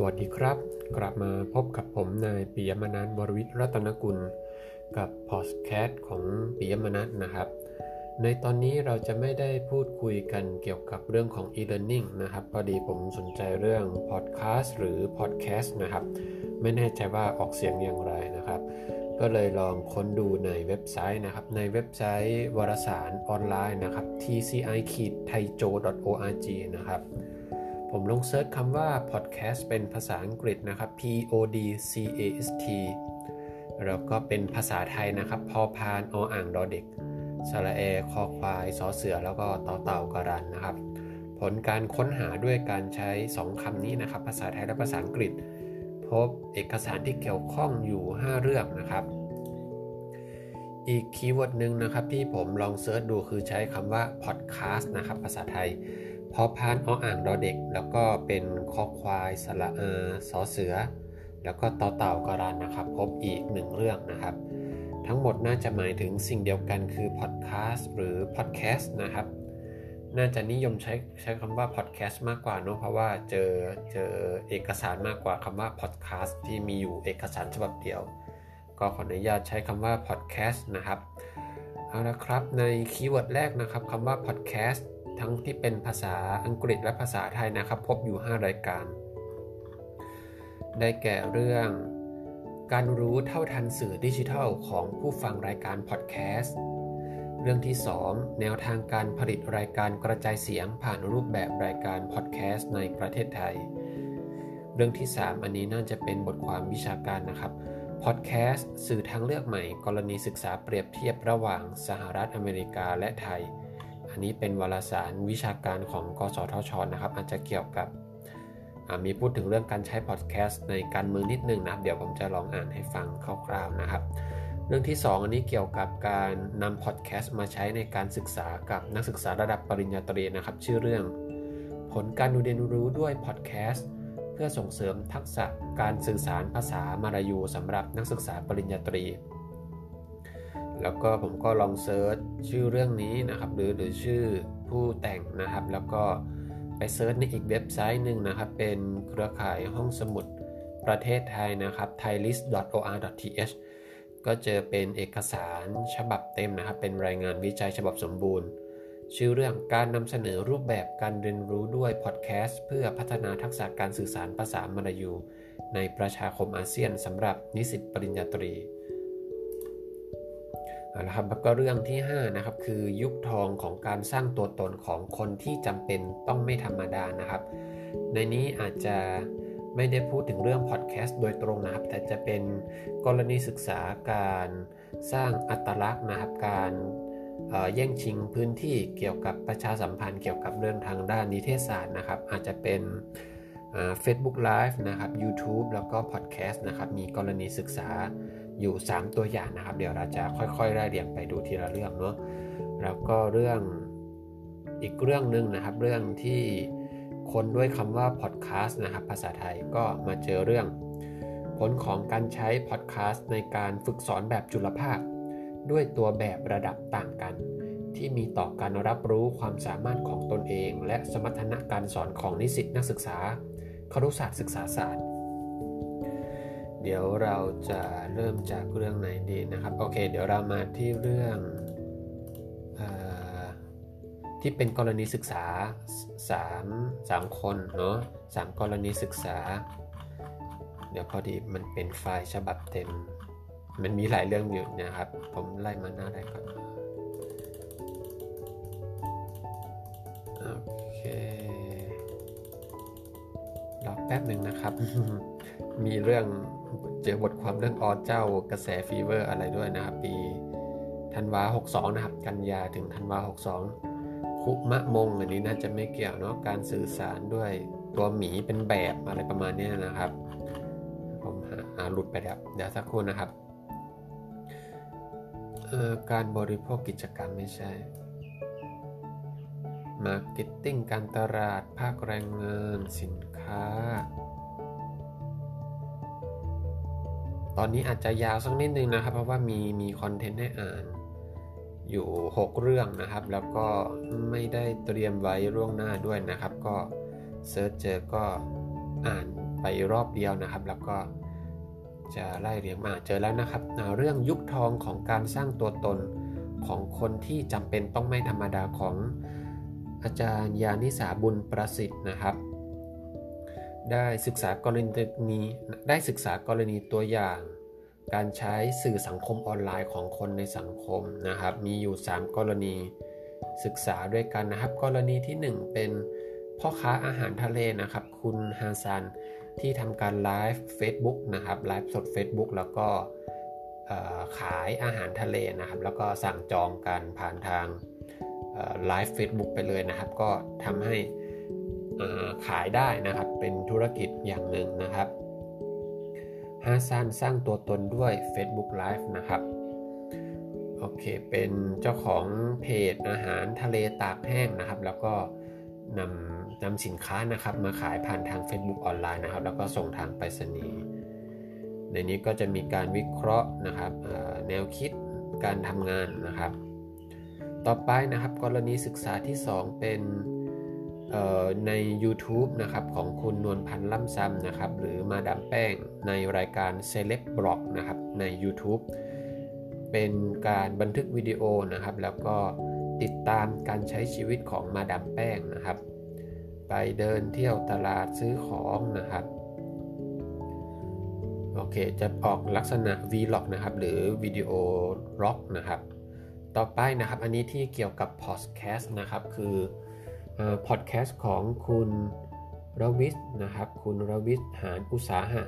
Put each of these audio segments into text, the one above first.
สวัสดีครับกลับมาพบกับผมนายปิยมนัสวรวิทย์รัตนกุลกับ Podcast ของปิยมนัสนะครับในตอนนี้เราจะไม่ได้พูดคุยกันเกี่ยวกับเรื่องของ e-learning นะครับพอดีผมสนใจเรื่อง Podcast หรือ Podcast นะครับไม่แน่ใจว่าออกเสียงอย่างไรนะครับก็เลยลองค้นดูในเว็บไซต์นะครับในเว็บไซต์วารสารออนไลน์นะครับ tci-thaijo.org นะครับผมลองเซิร์ชคำว่า podcast เป็นภาษาอังกฤษนะครับ podcast แล้วก็เป็นภาษาไทยนะครับพอพานออ่างดอเด็กสระแอคอควายสอเสือแล้วก็ต่อเต่ากระรันนะครับผลการค้นหาด้วยการใช้2คำนี้นะครับภาษาไทยและภาษาอังกฤษพบเอกสารที่เกี่ยวข้องอยู่5เรื่องนะครับอีกคีย์เวิร์ดนึงนะครับที่ผมลองเซิร์ชดูคือใช้คำว่า podcast นะครับภาษาไทยพอพานออ่างดอเด็กแล้วก็เป็นคอควายสระแอสอเสือแล้วก็ต่อเต่ากระรันนะครับพบอีก1เรื่องนะครับทั้งหมดน่าจะหมายถึงสิ่งเดียวกันคือ podcast หรือ podcast นะครับน่าจะนิยมใช้คำว่า podcast มากกว่าเนาะเพราะว่าเจอเอกสารมากกว่าคำว่า podcast ที่มีอยู่เอกสารฉบับเดียวก็ขออนุญาตใช้คำว่า podcast นะครับเอาละครับในคีย์เวิร์ดแรกนะครับคำว่า podcast ทั้งที่เป็นภาษาอังกฤษและภาษาไทยนะครับพบอยู่5รายการได้แก่เรื่องการรู้เท่าทันสื่อดิจิทัลของผู้ฟังรายการ podcast เรื่องที่2แนวทางการผลิตรายการกระจายเสียงผ่านรูปแบบรายการ podcast ในประเทศไทยเรื่องที่3อันนี้น่าจะเป็นบทความวิชาการนะครับ podcast สื่อทางเลือกใหม่กรณีศึกษาเปรียบเทียบระหว่างสหรัฐอเมริกาและไทยอันนี้เป็นวารสารวิชาการของกสทช.นะครับอาจจะเกี่ยวกับมีพูดถึงเรื่องการใช้ podcast ในการเมืองนิดนึงนะครับเดี๋ยวผมจะลองอ่านให้ฟังคร่าวๆนะครับเรื่องที่2อันนี้เกี่ยวกับการนำ podcast มาใช้ในการศึกษากับนักศึกษาระดับปริญญาตรีนะครับชื่อเรื่องผลการเรียนรู้ด้วย podcast เพื่อส่งเสริมทักษะการสื่อสารภาษามาลายูสำหรับนักศึกษาปริญญาตรีแล้วก็ผมก็ลองเซิร์ชชื่อเรื่องนี้นะครับหรือชื่อผู้แต่งนะครับแล้วก็ไปเซิร์ชในอีกเว็บไซต์หนึ่งนะครับเป็นเครือข่ายห้องสมุดประเทศไทยนะครับ tci-thaijo.org.th ก็เจอเป็นเอกสารฉบับเต็มนะครับเป็นรายงานวิจัยฉบับสมบูรณ์ชื่อเรื่องการนำเสนอรูปแบบการเรียนรู้ด้วย podcast เพื่อพัฒนาทักษะการสื่อสารภาษามลายูในประชาคมอาเซียนสำหรับนิสิตปริญญาตรีนะครับแล้วก็เรื่องที่5นะครับคือยุคทองของการสร้างตัวตนของคนที่จำเป็นต้องไม่ธรรมดานะครับในนี้อาจจะไม่ได้พูดถึงเรื่องพอดแคสต์โดยตรงนะครับแต่จะเป็นกรณีศึกษาการสร้างอัตลักษณ์นะครับการแย่งชิงพื้นที่เกี่ยวกับประชาสัมพันธ์เกี่ยวกับเรื่องทางด้านนิเทศศาสตร์นะครับอาจจะเป็นFacebook Live นะครับ YouTube แล้วก็ Podcast นะครับมีกรณีศึกษาอยู่3ตัวอย่างนะครับเดี๋ยวเราจะค่อยๆไล่เรียงไปดูทีละเรื่องเนาะแล้วก็เรื่องอีกเรื่องนึงนะครับเรื่องที่ค้นด้วยคำว่า Podcast นะครับภาษาไทยก็มาเจอเรื่องผลของการใช้ Podcast ในการฝึกสอนแบบจุลภาคด้วยตัวแบบระดับต่างกันที่มีต่อการรับรู้ความสามารถของตนเองและสมรรถนะการสอนของนิสิตนักศึกษาครุศาสตร์ศึกษาศาสตร์เดี๋ยวเราจะเริ่มจากเรื่องไหนดีนะครับโอเคเดี๋ยวเรามาที่เรื่องที่เป็นกรณีศึกษา3คนเนาะ3กรณีศึกษาเดี๋ยวพอดีมันเป็นไฟล์ฉบับเต็มมันมีหลายเรื่องอยู่นะครับผมไล่มาหน้าได้ก่อนโอเครอแป๊บนึงนะครับ มีเรื่องเจอบทความเรื่องอเจ้ากระแสฟีเวอร์อะไรด้วยนะครับปีธันวา62นะครับกันยาถึงธันวา62คุมะมงอันนี้น่าจะไม่เกี่ยวเนาะการสื่อสารด้วยตัวหมีเป็นแบบอะไรประมาณนี้นะครับผมหลุดไปครับเดี๋ยวสักครู่นะครับการบริโภคกิจกรรมไม่ใช่marketing การตลาดภาคแรงงานสินค้าตอนนี้อาจจะยาวสักนิดนึงนะครับเพราะว่ามีคอนเทนต์ให้อ่านอยู่6เรื่องนะครับแล้วก็ไม่ได้เตรียมไว้ล่วงหน้าด้วยนะครับก็เสิร์ชเจอก็อ่าน ไปรอบเดียวนะครับแล้วก็จะไล่เรียงมาเจอแล้วนะครับเรื่องยุคทองของการสร้างตัวตนของคนที่จำเป็นต้องไม่ธรรมดาของอาจารย์ยานิสาบุญประสิทธิ์นะครับได้ศึกษากรณีตัวอย่างการใช้สื่อสังคมออนไลน์ของคนในสังคมนะครับมีอยู่3กรณีศึกษาด้วยกันนะครับกรณีที่1เป็นพ่อค้าอาหารทะเลนะครับคุณฮาซันที่ทำการไลฟ์ Facebook นะครับไลฟ์สด Facebook แล้วก็ขายอาหารทะเลนะครับแล้วก็สั่งจองกันผ่านทางไลฟ์ Facebook ไปเลยนะครับก็ทำให้ขายได้นะครับเป็นธุรกิจอย่างหนึ่งนะครับฮาซันสร้างตัวตนด้วย Facebook Live นะครับโอเคเป็นเจ้าของเพจอาหารทะเลตากแห้งนะครับแล้วก็นำสินค้านะครับมาขายผ่านทาง Facebook ออนไลน์นะครับแล้วก็ส่งทางไปรษณีย์ในนี้ก็จะมีการวิเคราะห์นะครับแนวคิดการทำงานนะครับต่อไปนะครับกรณีศึกษาที่2เป็นใน YouTube นะครับของคุณนวลพันธ์ล่ำซ้ำนะครับหรือมาดามแป้งในรายการ Celeb Blog นะครับใน YouTube เป็นการบันทึกวิดีโอนะครับแล้วก็ติดตามการใช้ชีวิตของมาดามแป้งนะครับไปเดินเที่ยวตลาดซื้อของนะครับโอเคจะออกลักษณะ Vlog นะครับหรือวิดีโอล็อกนะครับต่อไปนะครับอันนี้ที่เกี่ยวกับ Podcast นะครับคือPodcast ของคุณรวิศนะครับคุณรวิศหานอุตสาหะ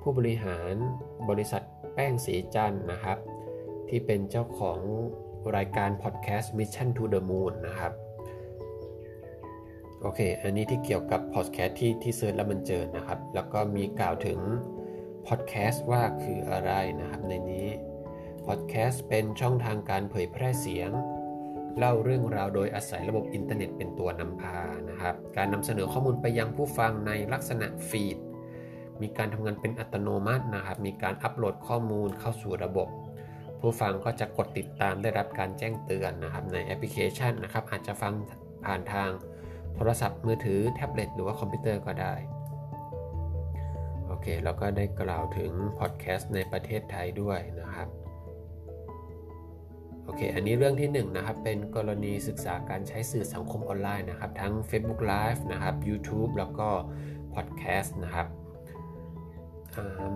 ผู้บริหารบริษัทแป้งสีจันทร์นะครับที่เป็นเจ้าของรายการ Podcast Mission to the Moon นะครับโอเคอันนี้ที่เกี่ยวกับ Podcast ที่เสิร์ชแล้วมันเจอนะครับแล้วก็มีกล่าวถึง Podcast ว่าคืออะไรนะครับในนี้ Podcast เป็นช่องทางการเผยแพร่เสียงเล่าเรื่องราวโดยอาศัยระบบอินเทอร์เน็ตเป็นตัวนำพานะครับการนำเสนอข้อมูลไปยังผู้ฟังในลักษณะฟีดมีการทำงานเป็นอัตโนมัตินะครับมีการอัปโหลดข้อมูลเข้าสู่ระบบผู้ฟังก็จะกดติดตามได้รับการแจ้งเตือนนะครับในแอปพลิเคชันนะครับอาจจะฟังผ่านทางโทรศัพท์มือถือแท็บเล็ตหรือว่าคอมพิวเตอร์ก็ได้โอเคแล้วก็ได้กล่าวถึงพอดแคสต์ในประเทศไทยด้วยนะครับโอเคอันนี้เรื่องที่1นะครับเป็นกรณีศึกษาการใช้สื่อสังคมออนไลน์นะครับทั้ง Facebook Live นะครับ YouTube แล้วก็ Podcast นะครับ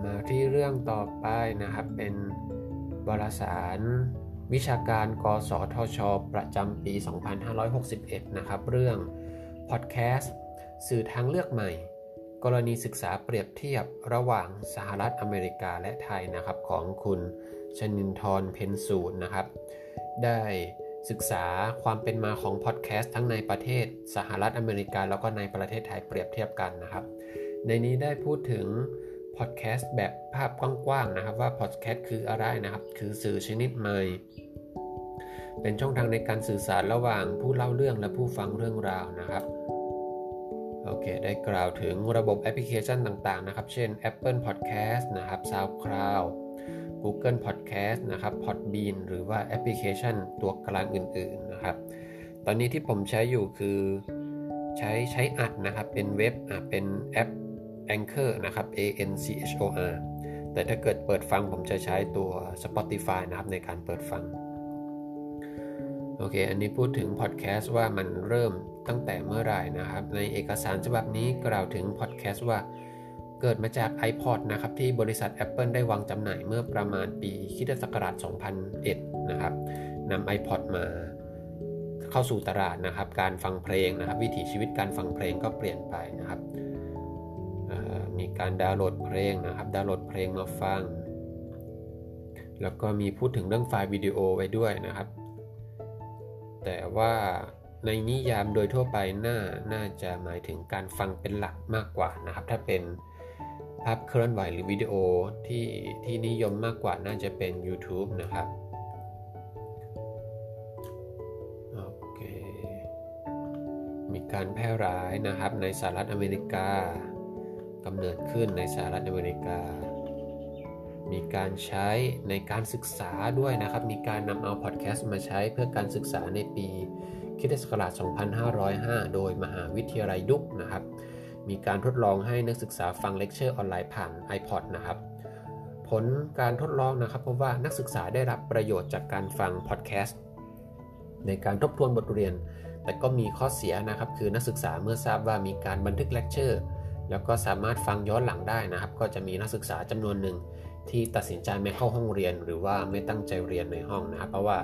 มาที่เรื่องต่อไปนะครับเป็นวารสารวิชาการกสทช.ประจำปี2561นะครับเรื่อง Podcast สื่อทางเลือกใหม่กรณีศึกษาเปรียบเทียบระหว่างสหรัฐอเมริกาและไทยนะครับของคุณชนินทร์เพ็ญสูตรนะครับได้ศึกษาความเป็นมาของพอดแคสต์ทั้งในประเทศสหรัฐอเมริกาแล้วก็ในประเทศไทยเปรียบเทียบกันนะครับในนี้ได้พูดถึงพอดแคสต์แบบภาพกว้างๆนะครับว่าพอดแคสต์คืออะไรนะครับคือสื่อชนิดใหม่เป็นช่องทางในการสื่อสารระหว่างผู้เล่าเรื่องและผู้ฟังเรื่องราวนะครับโอเคได้กล่าวถึงระบบแอปพลิเคชันต่างๆนะครับเช่น Apple Podcast นะครับ SoundCloud Google Podcast นะครับ Podbean หรือว่าแอปพลิเคชันตัวกลางอื่นๆนะครับตอนนี้ที่ผมใช้อยู่คือใช้อัดนะครับเป็นเว็บเป็นแอป Anchor นะครับ Anchor แต่ถ้าเกิดเปิดฟังผมจะใช้ตัว Spotify นะครับในการเปิดฟังโอเคอันนี้พูดถึง Podcast ว่ามันเริ่มตั้งแต่เมื่อไหร่นะครับในเอกสารฉบับนี้กล่าวถึง Podcast ว่าเกิดมาจาก iPod นะครับที่บริษัท Apple ได้วางจำหน่ายเมื่อประมาณปีคริสตศักราช 2001 นะครับนำ iPod มาเข้าสู่ตลาดนะครับการฟังเพลงนะครับวิถีชีวิตการฟังเพลงก็เปลี่ยนไปนะครับมีการดาวน์โหลดเพลงนะครับดาวน์โหลดเพลงมาฟังแล้วก็มีพูดถึงเรื่องไฟล์วิดีโอไว้ด้วยนะครับแต่ว่าในนิยามโดยทั่วไปน่าจะหมายถึงการฟังเป็นหลักมากกว่านะครับถ้าเป็นภาพเคลื่อนไหวหรือวิดีโอที่นิยมมากกว่าน่าจะเป็น YouTube นะครับโอเคมีการแพร่หลายนะครับในสหรัฐอเมริกากำเนิดขึ้นในสหรัฐอเมริกามีการใช้ในการศึกษาด้วยนะครับมีการนำเอาพอดแคสต์มาใช้เพื่อการศึกษาในปีคริสตศักราช 2505โดยมหาวิทยาลัยดุกนะครับ มีการทดลองให้นักศึกษาฟังเลคเชอร์ออนไลน์ผ่าน iPod นะครับผลการทดลองนะครับพบว่านักศึกษาได้รับประโยชน์จากการฟัง Podcast ในการทบทวนบทเรียนแต่ก็มีข้อเสียนะครับคือนักศึกษาเมื่อทราบว่ามีการบันทึกเลคเชอร์แล้วก็สามารถฟังย้อนหลังได้นะครับก็จะมีนักศึกษาจำนวนหนึ่งที่ตัดสินใจไม่เข้าห้องเรียนหรือว่าไม่ตั้งใจเรียนในห้องนะครับเพราะว่า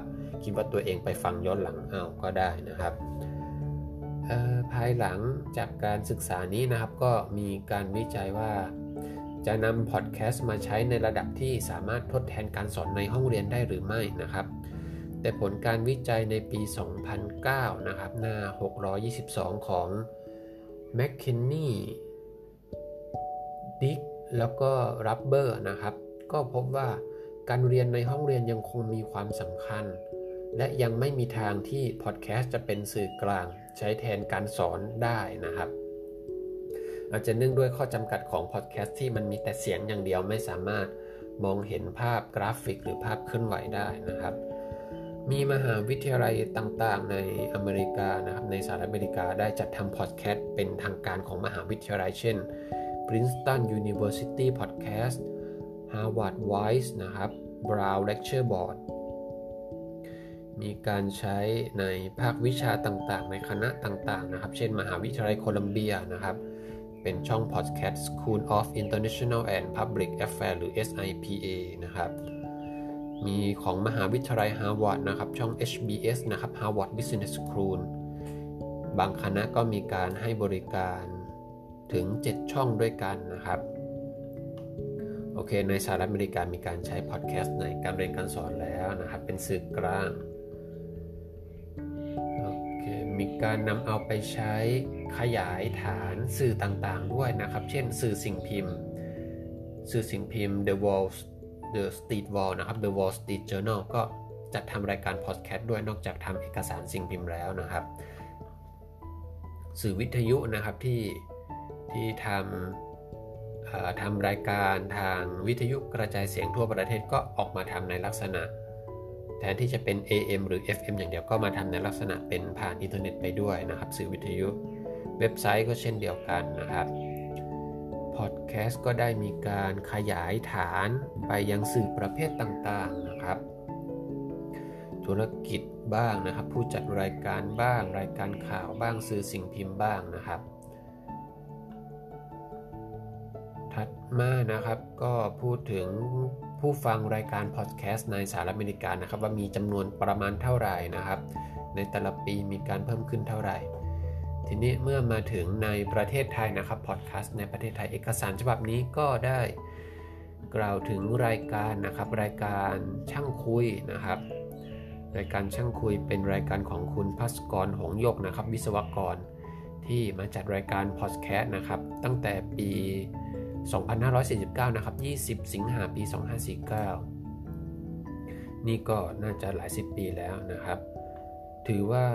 คิดว่าตัวเองไปฟังย้อนหลังเอาก็ได้นะครับภายหลังจากการศึกษานี้นะครับก็มีการวิจัยว่าจะนำพอดแคสต์มาใช้ในระดับที่สามารถทดแทนการสอนในห้องเรียนได้หรือไม่นะครับแต่ผลการวิจัยในปี 2009 นะครับหน้า 622 ของ McKinney Dick แล้วก็ Rubber นะครับก็พบว่าการเรียนในห้องเรียนยังคงมีความสำคัญและยังไม่มีทางที่พอดแคสต์จะเป็นสื่อกลางใช้แทนการสอนได้นะครับอาจจะเนื่องด้วยข้อจำกัดของพอดแคสต์ที่มันมีแต่เสียงอย่างเดียวไม่สามารถมองเห็นภาพกราฟิกหรือภาพเคลื่อนไหวได้นะครับมีมหาวิทยาลัยต่างๆในอเมริกานะครับในสหรัฐอเมริกาได้จัดทำพอดแคสต์เป็นทางการของมหาวิทยาลัยเช่น Princeton University Podcast Harvard Wise นะครับ Brown Lecture Board มีการใช้ในภาควิชาต่างๆในคณะต่างๆนะครับเช่นมหาวิทยาลัยโคลัมเบียนะครับเป็นช่อง Podcast School of International and Public Affairs หรือ SIPA นะครับมีของมหาวิทยาลัยฮาร์วาร์ดนะครับช่อง HBS นะครับ Harvard Business School บางคณะก็มีการให้บริการถึง 7 ช่องด้วยกันนะครับโอเคในสหรัฐอเมริกามีการใช้ Podcast ในการเรียนการสอนแล้วนะครับเป็นสื่อกลางมีการนำเอาไปใช้ขยายฐานสื่อต่างๆด้วยนะครับเช่นสื่อสิ่งพิมพ์ The Street Wall นะครับ The Wall Street Journal ก็จัดทำรายการ Podcast ด้วยนอกจากทำเอกสารสิ่งพิมพ์แล้วนะครับสื่อวิทยุนะครับที่ทำรายการทางวิทยุกระจายเสียงทั่วประเทศก็ออกมาทำในลักษณะแทนที่จะเป็น AM หรือ FM อย่างเดียวก็มาทำในลักษณะเป็นผ่านอินเทอร์เน็ตไปด้วยนะครับสื่อวิทยุเว็บไซต์ก็เช่นเดียวกันนะครับพอดแคสต์ก็ได้มีการขยายฐานไปยังสื่อประเภทต่างๆนะครับธุรกิจบ้างนะครับผู้จัดรายการบ้างรายการข่าวบ้างสื่อสิ่งพิมพ์บ้างนะครับถัดมานะครับก็พูดถึงผู้ฟังรายการพอดแคสต์ในสหรัฐอเมริกานะครับว่ามีจำนวนประมาณเท่าไหร่นะครับในแต่ละปีมีการเพิ่มขึ้นเท่าไหร่ทีนี้เมื่อมาถึงในประเทศไทยนะครับพอดแคสต์ในประเทศไทยเอกสารฉบับนี้ก็ได้กล่าวถึงรายการนะครับรายการช่างคุยนะครับรายการช่างคุยเป็นรายการของคุณภัสกร หงส์ยกนะครับวิศวกรที่มาจัดรายการพอดแคสต์นะครับตั้งแต่ปี2549นะครับ20สิงหาปี2549นี่ก็น่าจะหลายสิบปีแล้วนะครับถือว่า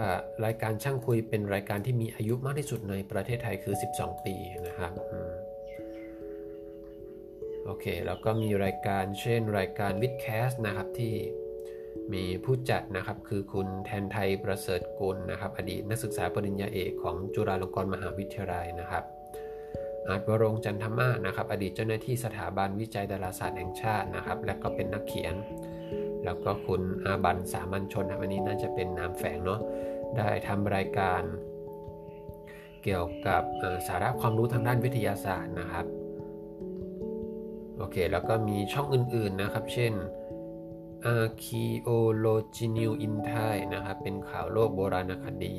รายการช่างคุยเป็นรายการที่มีอายุมากที่สุดในประเทศไทยคือ12ปีนะครับโอเคแล้วก็มีรายการเช่นรายการวิดแคสต์นะครับที่มีผู้จัดนะครับคือคุณแทนไทยประเสริฐกุลนะครับอดีตนักศึกษาปริญญาเอกของจุฬาลงกรณ์มหาวิทยาลัยนะครับอาจวรงจันทมาศนะครับอดีตเจ้าหน้าที่สถาบันวิจัยดาราศาสตร์แห่งชาตินะครับและก็เป็นนักเขียนแล้วก็คุณอาบันสามัญชนวันนี้น่าจะเป็นนามแฝงเนาะได้ทำรายการเกี่ยวกับสาระความรู้ทางด้านวิทยาศาสตร์นะครับโอเคแล้วก็มีช่องอื่นๆนะครับเช่น archaeologinew in thai นะครับเป็นข่าวโลกโบราณคดี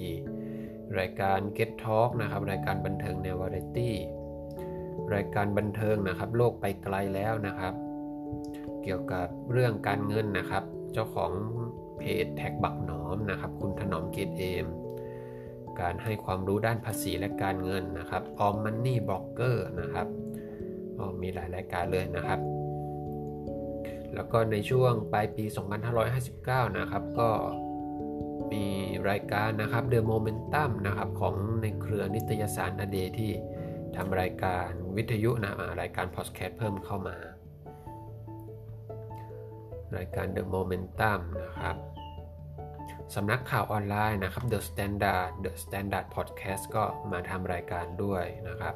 รายการ Get Talk นะครับรายการบันเทิงแนววาไรตี้รายการบันเทิงนะครับโลกไปไกลแล้วนะครับเกี่ยวกับเรื่องการเงินนะครับเจ้าของเพจแท็กบักหนอมนะครับคุณถนอมเกตเอมการให้ความรู้ด้านภาษีและการเงินนะครับออมมันนี่บล็อกเกอร์นะครับมีหลายรายการเลยนะครับแล้วก็ในช่วงปลายปี2559นะครับก็มีรายการนะครับเดอะโมเมนตัมนะครับของในเครือนิตยสารADDIEที่ทำรายการวิทยุนะรายการพอดแคสต์เพิ่มเข้ามารายการ The Momentum นะครับสำนักข่าวออนไลน์นะครับ The Standard Podcast ก็มาทำรายการด้วยนะครับ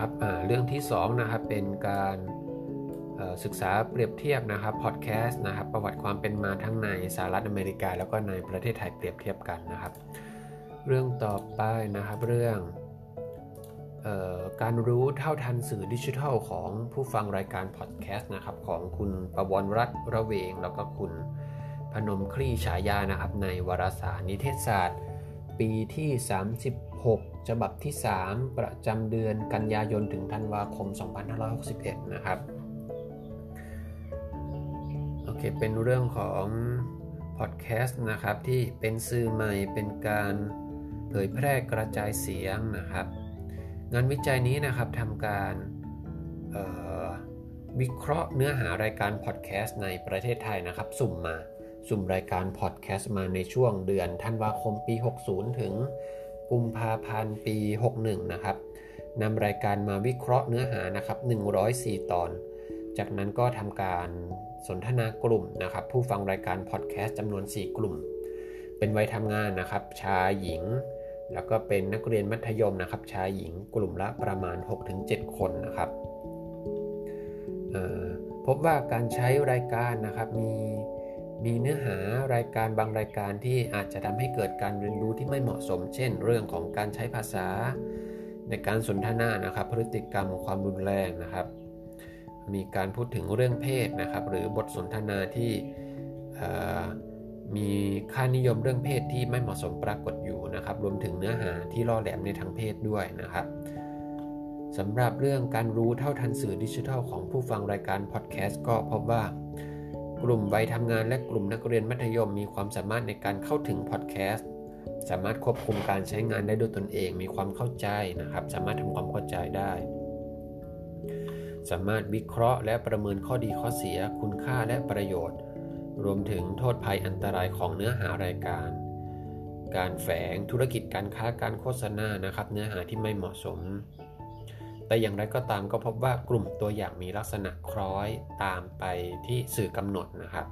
นะครับเรื่องที่2นะครับเป็นการศึกษาเปรียบเทียบนะครับ Podcast นะครับประวัติความเป็นมาทั้งในสหรัฐอเมริกาแล้วก็ในประเทศไทยเปรียบเทียบกันนะครับเรื่องต่อไปนะครับเรื่องการรู้เท่าทันสื่อดิจิทัลของผู้ฟังรายการ Podcast นะครับของคุณประวรรัตน์ระเวงแล้วก็คุณพนมคลี่ฉายานะครับในวารสารนิเทศศาสตร์ปีที่36ฉบับที่3ประจำเดือนกันยายนถึงธันวาคม2561นะครับโอเคเป็นเรื่องของพอดแคสต์นะครับที่เป็นสื่อใหม่เป็นการเผยแพร่กระจายเสียงนะครับงานวิจัยนี้นะครับทำการวิเคราะห์เนื้อหารายการพอดแคสต์ในประเทศไทยนะครับสุ่มรายการพอดแคสต์มาในช่วงเดือนธันวาคมปี60ถึงกุมภาพันธ์ปี61นะครับนำรายการมาวิเคราะห์เนื้อหานะครับ104ตอนจากนั้นก็ทำการสนทนากลุ่มนะครับผู้ฟังรายการพอดแคสต์จำนวน4กลุ่มเป็นวัยทำงานนะครับชายหญิงแล้วก็เป็นนักเรียนมัธยมนะครับชายหญิงกลุ่มละประมาณ 6-7 คนนะครับพบว่าการใช้รายการนะครับมีเนื้อหารายการบางรายการที่อาจจะทำให้เกิดการเรียนรู้ที่ไม่เหมาะสมเช่นเรื่องของการใช้ภาษาในการสนทนานะครับพฤติกรรมความรุนแรงนะครับมีการพูดถึงเรื่องเพศนะครับหรือบทสนทนาที่มีค่านิยมเรื่องเพศที่ไม่เหมาะสมปรากฏอยู่นะครับรวมถึงเนื้อหาที่ล่อแหลมในทางเพศด้วยนะครับสำหรับเรื่องการรู้เท่าทันสื่อดิจิทัลของผู้ฟังรายการพอดแคสต์ก็พบว่ากลุ่มวัยทำงานและกลุ่มนักเรียนมัธยมมีความสามารถในการเข้าถึงพอดแคสต์สามารถควบคุมการใช้งานได้ด้วยตนเองมีความเข้าใจนะครับสามารถทำความเข้าใจได้สามารถวิเคราะห์และประเมินข้อดีข้อเสียคุณค่าและประโยชน์รวมถึงโทษภัยอันตรายของเนื้อหารายการการแฝงธุรกิจการค้าการโฆษณานะครับเนื้อหาที่ไม่เหมาะสมแต่อย่างไรก็ตามก็พบว่ากลุ่มตัวอย่างมีลักษณะคล้อยตามไปที่สื่อกำหนดนะครับ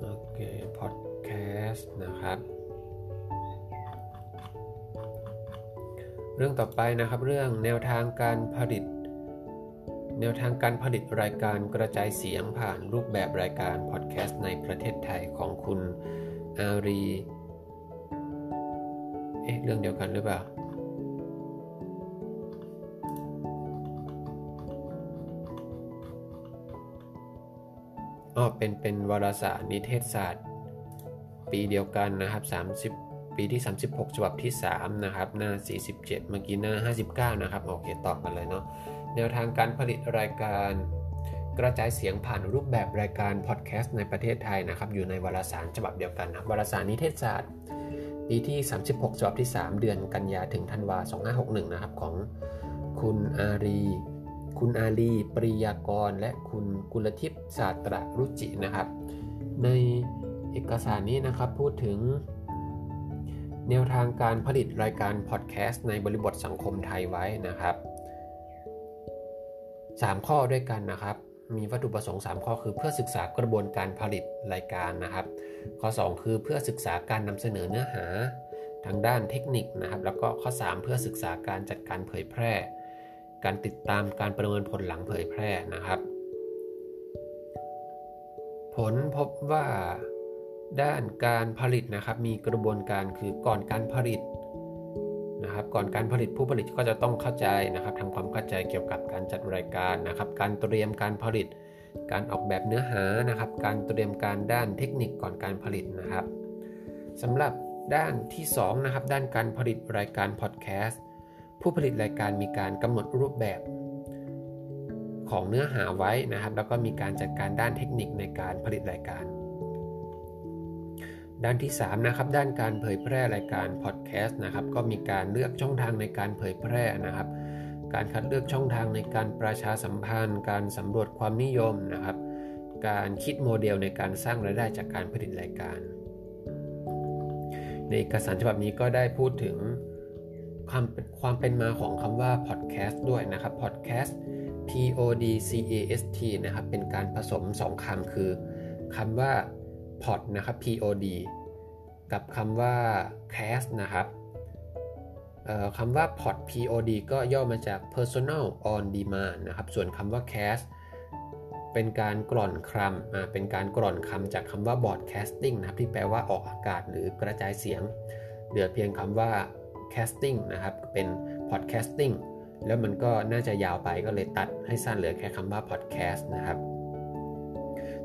โอเคพอดแคสต์นะครับเรื่องต่อไปนะครับเรื่องแนวทางการผลิตรายการกระจายเสียงผ่านรูปแบบรายการพอดแคสต์ในประเทศไทยของคุณอารีเรื่องเดียวกันหรือเปล่าอ๋อเป็นวารสารนิเทศศาสตร์ปีเดียวกันนะครับ30ปีที่36ฉบับที่3นะครับหน้า47เมื่อกี้หน้า59นะครับโอเคตอบกันเลยเนาะแนวทางการผลิตรายการกระจายเสียงผ่านรูปแบบรายการพอดแคสต์ในประเทศไทยนะครับอยู่ในวารสารฉบับเดียวกันนะวารสารนิเทศศาสตร์ปีที่36ฉบับที่3เดือนกันยาถึงธันวา2561นะครับของคุณอารีปริยากรและคุณกุลทิพย์ศาสตรรุจินะครับในเอกสารนี้นะครับพูดถึงแนวทางการผลิตรายการพอดแคสต์ในบริบทสังคมไทยไว้นะครับ3ข้อด้วยกันนะครับมีวัตถุประสงค์3ข้อคือเพื่อศึกษากระบวนการผลิตรายการนะครับข้อ2คือเพื่อศึกษาการนำเสนอเนื้อหาทางด้านเทคนิคนะครับแล้วก็ข้อ3เพื่อศึกษาการจัดการเผยแพร่การติดตามการประเมินผลหลังเผยแพร่นะครับผลพบว่าด้านการผลิตนะครับมีกระบวนการคือก่อนการผลิตนะครับก่อนการผลิตผู้ผลิตก็จะต้องเข้าใจนะครับทำความเข้าใจเกี่ยวกับการจัดรายการนะครับการเตรียมการผลิตการออกแบบเนื้อหานะครับการเตรียมการด้านเทคนิคก่อนการผลิตนะครับสำหรับด้านที่2นะครับด้านการผลิตรายการพอดแคสต์ผู้ผลิตรายการมีการกำหนดรูปแบบของเนื้อหาไว้นะครับแล้วก็มีการจัดการด้านเทคนิคในการผลิตรายการด้านที่3นะครับด้านการเผยแพร่รายการพอดแคสต์นะครับก็มีการเลือกช่องทางในการเผยแพร่นะครับการคัดเลือกช่องทางในการประชาสัมพันธ์การสำรวจความนิยมนะครับการคิดโมเดลในการสร้างรายได้จากการผลิตรายการในเอกสารฉบับนี้ก็ได้พูดถึงความเป็นมาของคำว่าพอดแคสต์ด้วยนะครับพอดแคสต์ podcast นะครับเป็นการผสม2คำคือคำว่าพอดนะครับ pod กับคำว่า cast นะครับ คำว่า pod pod ก็ย่อมาจาก personal on demand นะครับส่วนคำว่า cast เป็นการกร่อนคำเป็นการกร่อนคำจากคำว่า broadcasting นะครับที่แปลว่าออกอากาศหรือกระจายเสียงเหลือเพียงคำว่า casting นะครับเป็น podcasting แล้วมันก็น่าจะยาวไปก็เลยตัดให้สั้นเหลือแค่คำว่า podcast นะครับ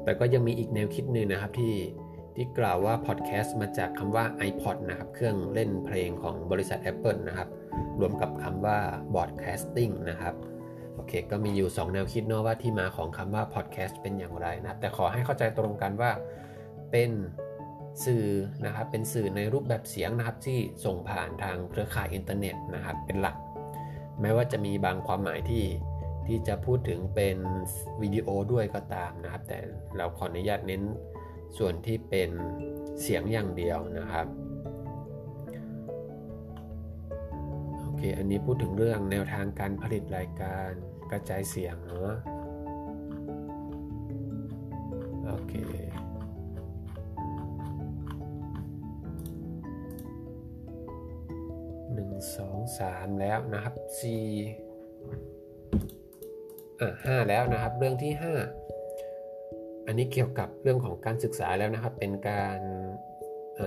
แต่ก็ยังมีอีกแนวคิดหนึ่งนะครับที่กล่าวว่า podcast มาจากคำว่า iPod นะครับเครื่องเล่นเพลงของบริษัท Apple นะครับรวมกับคำว่า broadcasting นะครับโอเคก็มีอยู่2แนวคิดเนาะว่าที่มาของคำว่า podcast เป็นอย่างไรนะแต่ขอให้เข้าใจตรงกันว่าเป็นสื่อนะครับเป็นสื่อในรูปแบบเสียงนะครับที่ส่งผ่านทางเครือข่ายอินเทอร์เน็ตนะครับเป็นหลักแม้ว่าจะมีบางความหมายที่จะพูดถึงเป็นวิดีโอด้วยก็ตามนะครับแต่เราขออนุญาตเน้นส่วนที่เป็นเสียงอย่างเดียวนะครับโอเคอันนี้พูดถึงเรื่องแนวทางการผลิตรายการกระจายเสียงเนาะโอเค1 2 3แล้วนะครับ4 5แล้วนะครับเรื่องที่5อันนี้เกี่ยวกับเรื่องของการศึกษาแล้วนะครับเป็นการ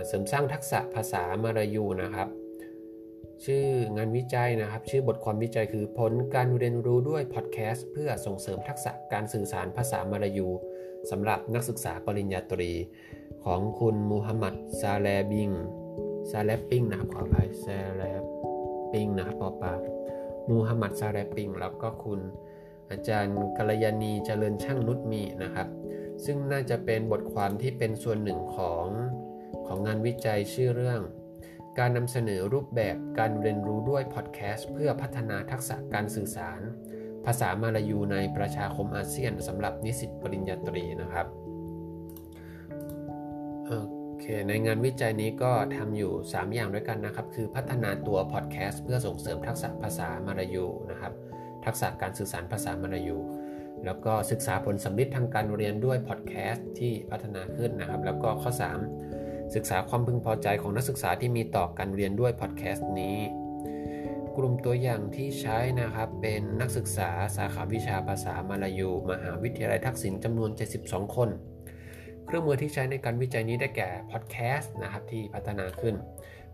เสริมสร้างทักษะภาษามาลายูนะครับชื่องานวิจัยนะครับชื่อบทความวิจัยคือผลการเรียนรู้ด้วยพอดแคสต์เพื่อส่งเสริมทักษะการสื่อสารภาษามาลายูสำหรับนักศึกษาปริญญาตรีของคุณมูฮัมหมัดซาเลบิงซาเลปิงนะครับขออภัยซาเลปิงนะครับปอปามูฮัมหมัดซาเลปิงแล้วก็คุณอาจารย์กัลยาณีเจริญช่างนุชมีนะครับซึ่งน่าจะเป็นบทความที่เป็นส่วนหนึ่งของงานวิจัยชื่อเรื่องการนำเสนอรูปแบบการเรียนรู้ด้วยพอดแคสต์เพื่อพัฒนาทักษะการสื่อสารภาษามาลายูในประชาคมอาเซียนสำหรับนิสิตปริญญาตรีนะครับในงานวิจัยนี้ก็ทำอยู่3อย่างด้วยกันนะครับคือพัฒนาตัวพอดแคสต์เพื่อส่งเสริมทักษะภาษามาลายูนะครับทักษะการสื่อสารภาษามาลายูแล้วก็ศึกษาผลสัมฤทธิ์ทางการเรียนด้วยพอดแคสต์ที่พัฒนาขึ้นนะครับแล้วก็ข้อ3ศึกษาความพึงพอใจของนักศึกษาที่มีต่อการเรียนด้วยพอดแคสต์นี้กลุ่มตัวอย่างที่ใช้นะครับเป็นนักศึกษาสาขาวิชาภาษามาลายูมหาวิทยาลัยทักษิณจำนวน72คนเครื่องมือที่ใช้ในการวิจัยนี้ได้แก่พอดแคสต์นะครับที่พัฒนาขึ้น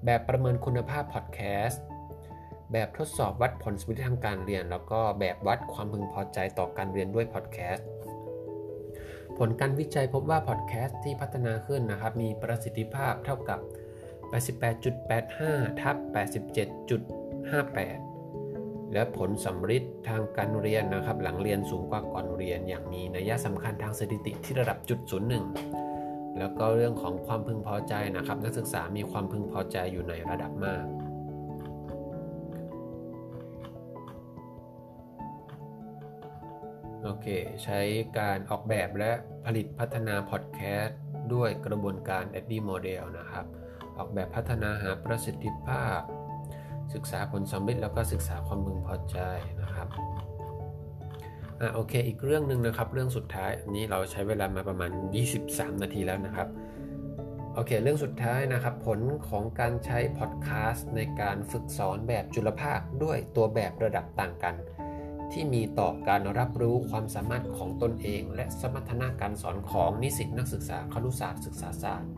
แบบประเมินคุณภาพพอดแคสต์แบบทดสอบวัดผลสมดุลทางการเรียนแล้วก็แบบวัดความพึงพอใจต่อการเรียนด้วยพอดแคสต์ผลการวิจัยพบว่าพอดแคสต์ที่พัฒนาขึ้นนะครับมีประสิทธิภาพเท่ากับ 88.85/87.58 และผลสมดุลทางการเรียนนะครับหลังเรียนสูงกว่าก่อนเรียนอย่างมีนัยสำคัญทางสถิติที่ระดับ 0.01 แล้วก็เรื่องของความพึงพอใจนะครับนักศึกษามีความพึงพอใจอยู่ในระดับมากโอเคใช้การออกแบบและผลิตพัฒนาพอดแคสต์ด้วยกระบวนการ ADDIE Model นะครับออกแบบพัฒนาหาประสิทธิภาพศึกษาผลสัมฤทธิ์แล้วก็ศึกษาความพึงพอใจนะครับโอเคอีกเรื่องนึงนะครับเรื่องสุดท้ายนี้เราใช้เวลามาประมาณ23นาทีแล้วนะครับโอเคเรื่องสุดท้ายนะครับผลของการใช้พอดแคสต์ในการฝึกสอนแบบจุลภาคด้วยตัวแบบระดับต่างกันที่มีต่อการรับรู้ความสามารถของตนเองและสมรรถนะการสอนของนิสิตนักศึกษาครุศาสตร์ศึกษาศาสตร์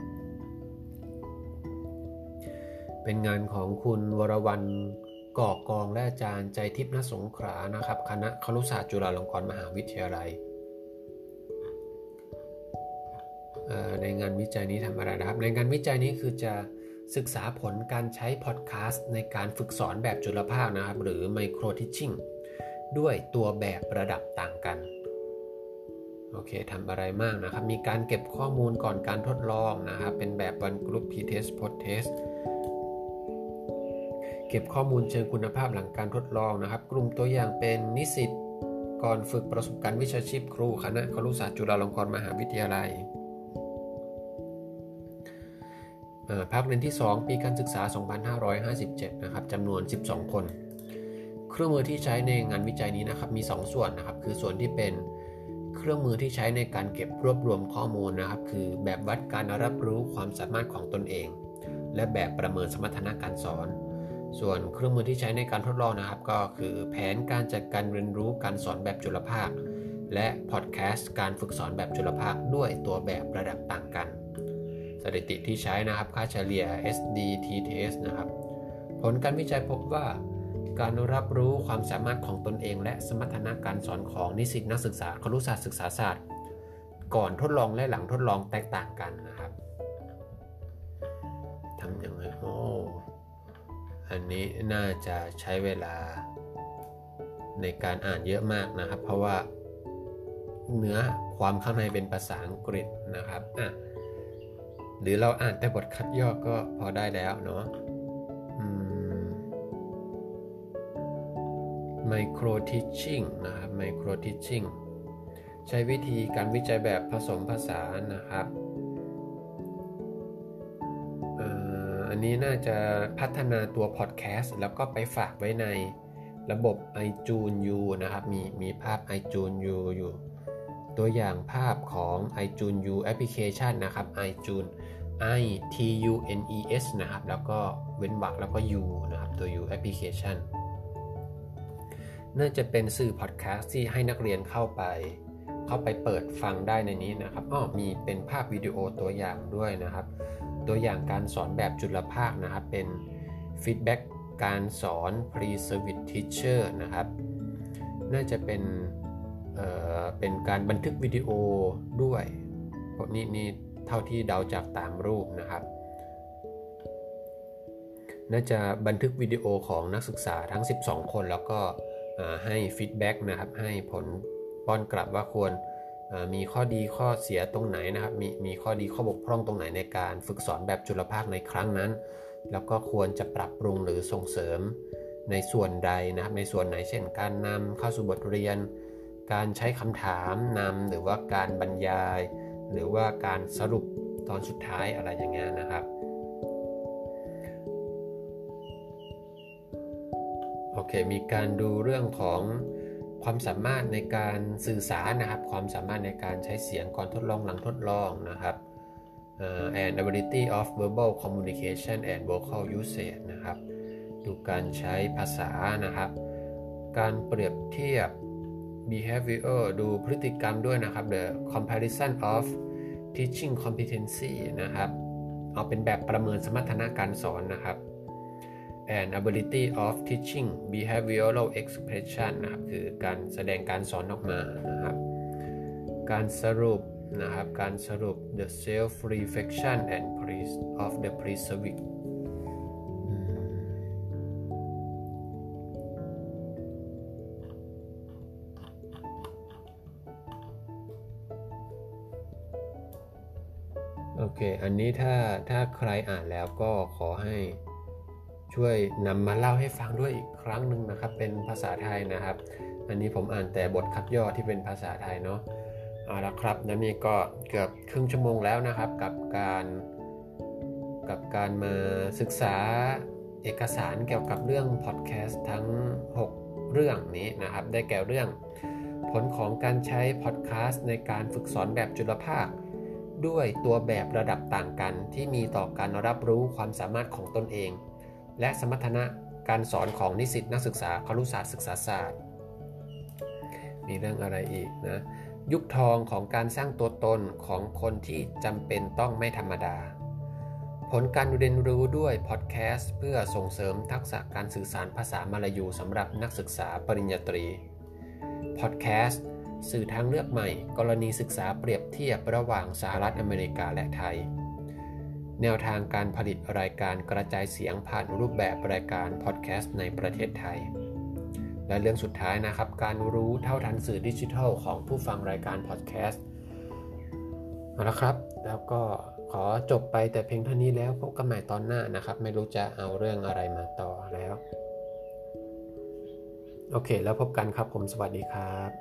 เป็นงานของคุณวรวรรณก่อกองและอาจารย์ใจทิพย์ณสงขลานะครับคณะครุศาสตร์จุฬาลงกรณ์มหาวิทยาลัยในงานวิจัยนี้ทำอะไรนะครับในงานวิจัยนี้คือจะศึกษาผลการใช้พอดแคสต์ในการฝึกสอนแบบจุลภาคนะครับหรือไมโครทิชชิ่งด้วยตัวแบบระดับต่างกันโอเคทำอะไรมากนะครับมีการเก็บข้อมูลก่อนการทดลองนะครับเป็นแบบ one group pre-test post test เก็บข้อมูลเชิงคุณภาพหลังการทดลองนะครับกลุ่มตัวอย่างเป็นนิสิตก่อนฝึกประสบการณ์วิชาชีพครูคณะครุศาสตร์จุฬาลงกรณ์มหาวิทยาลัยภาคเรียนที่2ปีการศึกษา2557นะครับจำนวน12คนเครื่องมือที่ใช้ในงานวิจัยนี้นะครับมี2ส่วนนะครับคือส่วนที่เป็นเครื่องมือที่ใช้ในการเก็บรวบรวมข้อมูลนะครับคือแบบวัดการรับรู้ความสามารถของตนเองและแบบประเมินสมรรถนะการสอน ส่วนเครื่องมือที่ใช้ในการทดลองนะครับก็คือแผนการจัดการเรียนรู้การสอนแบบจุลภาคและพอดแคสต์การฝึกสอนแบบจุลภาคด้วยตัวแบบระดับต่างกันสถิติที่ใช้นะครับค่าเฉลี่ย SDTs นะครับผลการวิจัยพบว่าการรับรู้ความสามารถของตนเองและสมรรถนะการสอนของนิสิตนักศึกษาครุศาสตร์ศึกษาศาสตร์ก่อนทดลองและหลังทดลองแตกต่างกันนะครับทำยังไงอันนี้น่าจะใช้เวลาในการอ่านเยอะมากนะครับเพราะว่าเนื้อความข้างในเป็นภาษาอังกฤษนะครับหรือเราอ่านแต่บทคัดย่อก็พอได้แล้วเนาะMicro Teaching นะครับ Micro Teaching ใช้วิธีการวิจัยแบบผสมผสานนะครับอันนี้น่าจะพัฒนาตัว Podcast แล้วก็ไปฝากไว้ในระบบ iTunes U นะครับมีภาพ iTunes U อยู่ตัวอย่างภาพของ iTunes U Application นะครับ iTunes iTunes นะครับแล้วก็เว้นวรรคแล้วก็ U นะครับตัว U Applicationน่าจะเป็นสื่อพอดแคสต์ที่ให้นักเรียนเข้าไปเปิดฟังได้ในนี้นะครับมีเป็นภาพวิดีโอตัวอย่างด้วยนะครับตัวอย่างการสอนแบบจุลภาคนะครับเป็นฟีดแบ็กการสอน Pre-service Teacher นะครับน่าจะเป็นการบันทึกวิดีโอด้วยเพราะนี่เท่าที่เดาจากตามรูปนะครับน่าจะบันทึกวิดีโอของนักศึกษาทั้ง12คนแล้วก็ให้ฟีดแบ็กนะครับให้ผลป้อนกลับว่าควรมีข้อดีข้อเสียตรงไหนนะครับมีข้อดีข้อบกพร่องตรงไหนในการฝึกสอนแบบจุลภาคในครั้งนั้นแล้วก็ควรจะปรับปรุงหรือส่งเสริมในส่วนใดนะครับในส่วนไหนเช่นการนำเข้าสู่บทเรียนการใช้คำถามนำหรือว่าการบรรยายหรือว่าการสรุปตอนสุดท้ายอะไรอย่างเงี้ยนะครับโอเคมีการดูเรื่องของความสามารถในการสื่อสารนะครับความสามารถในการใช้เสียงก่อนทดลองหลังทดลองนะครับ and ability of verbal communication and vocal usage นะครับดูการใช้ภาษานะครับการเปรียบเทียบ behavior ดูพฤติกรรมด้วยนะครับ the comparison of teaching competency นะครับเอาเป็นแบบประเมินสมรรถนะการสอนนะครับand ability of teaching behavioral expression นะครับคือการแสดงการสอนออกมานะครับการสรุปนะครับการสรุป the self reflection and praise of the pre-service โอเคอันนี้ถ้าใครอ่านแล้วก็ขอให้ช่วยนำมาเล่าให้ฟังด้วยอีกครั้งนึงนะครับเป็นภาษาไทยนะครับอันนี้ผมอ่านแต่บทคัดย่อที่เป็นภาษาไทยเนาะเอาละครับแล้วนี่ก็เกือบครึ่งชั่วโมงแล้วนะครับกับการมาศึกษาเอกสารเกี่ยวกับเรื่องพอดแคสต์ทั้ง6เรื่องนี้นะครับได้แก่เรื่องผลของการใช้พอดแคสต์ในการฝึกสอนแบบจุลภาคด้วยตัวแบบระดับต่างกันที่มีต่อการรับรู้ความสามารถของตนเองและสมรรถนะการสอนของนิสิตนักศึกษาครุศาสตร์ศึกษาศาสตร์มีเรื่องอะไรอีกนะยุคทองของการสร้างตัวตนของคนที่จำเป็นต้องไม่ธรรมดาผลการเรียนรู้ด้วยพอดแคสต์เพื่อส่งเสริมทักษะการสื่อสารภาษามลายูสำหรับนักศึกษาปริญญาตรีพอดแคสต์สื่อทางเลือกใหม่กรณีศึกษาเปรียบเทียบระหว่างสหรัฐอเมริกาและไทยแนวทางการผลิตรายการกระจายเสียงผ่านรูปแบบรายการพอดแคสต์ในประเทศไทยและเรื่องสุดท้ายนะครับการรู้เท่าทันสื่อดิจิทัลของผู้ฟังรายการพอดแคสต์เอาละครับแล้วก็ขอจบไปแต่เพียงเท่านี้แล้วพบกันใหม่ตอนหน้านะครับไม่รู้จะเอาเรื่องอะไรมาต่อแล้วโอเคแล้วพบกันครับผมสวัสดีครับ